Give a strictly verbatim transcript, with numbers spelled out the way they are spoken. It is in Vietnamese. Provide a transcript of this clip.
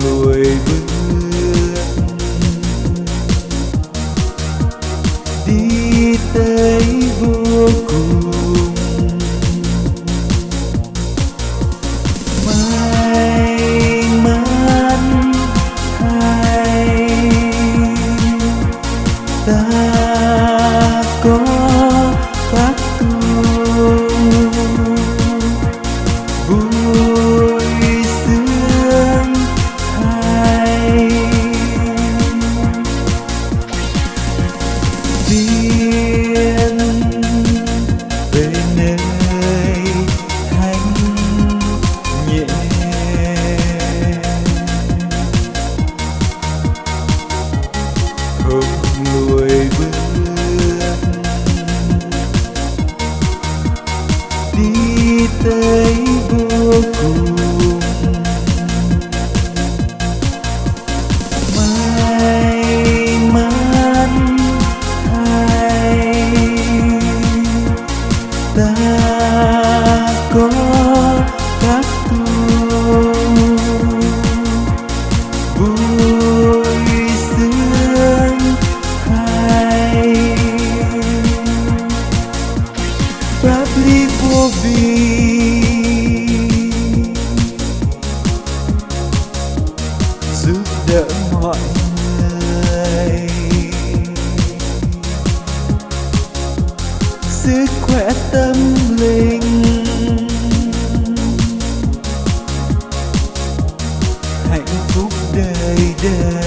nuôi bước đi tới vô cùng. Tới vô cùng may mắn hay ta có các cô vui sướng hay probably vô vi. Sức khỏe tâm linh, hạnh phúc đời đời.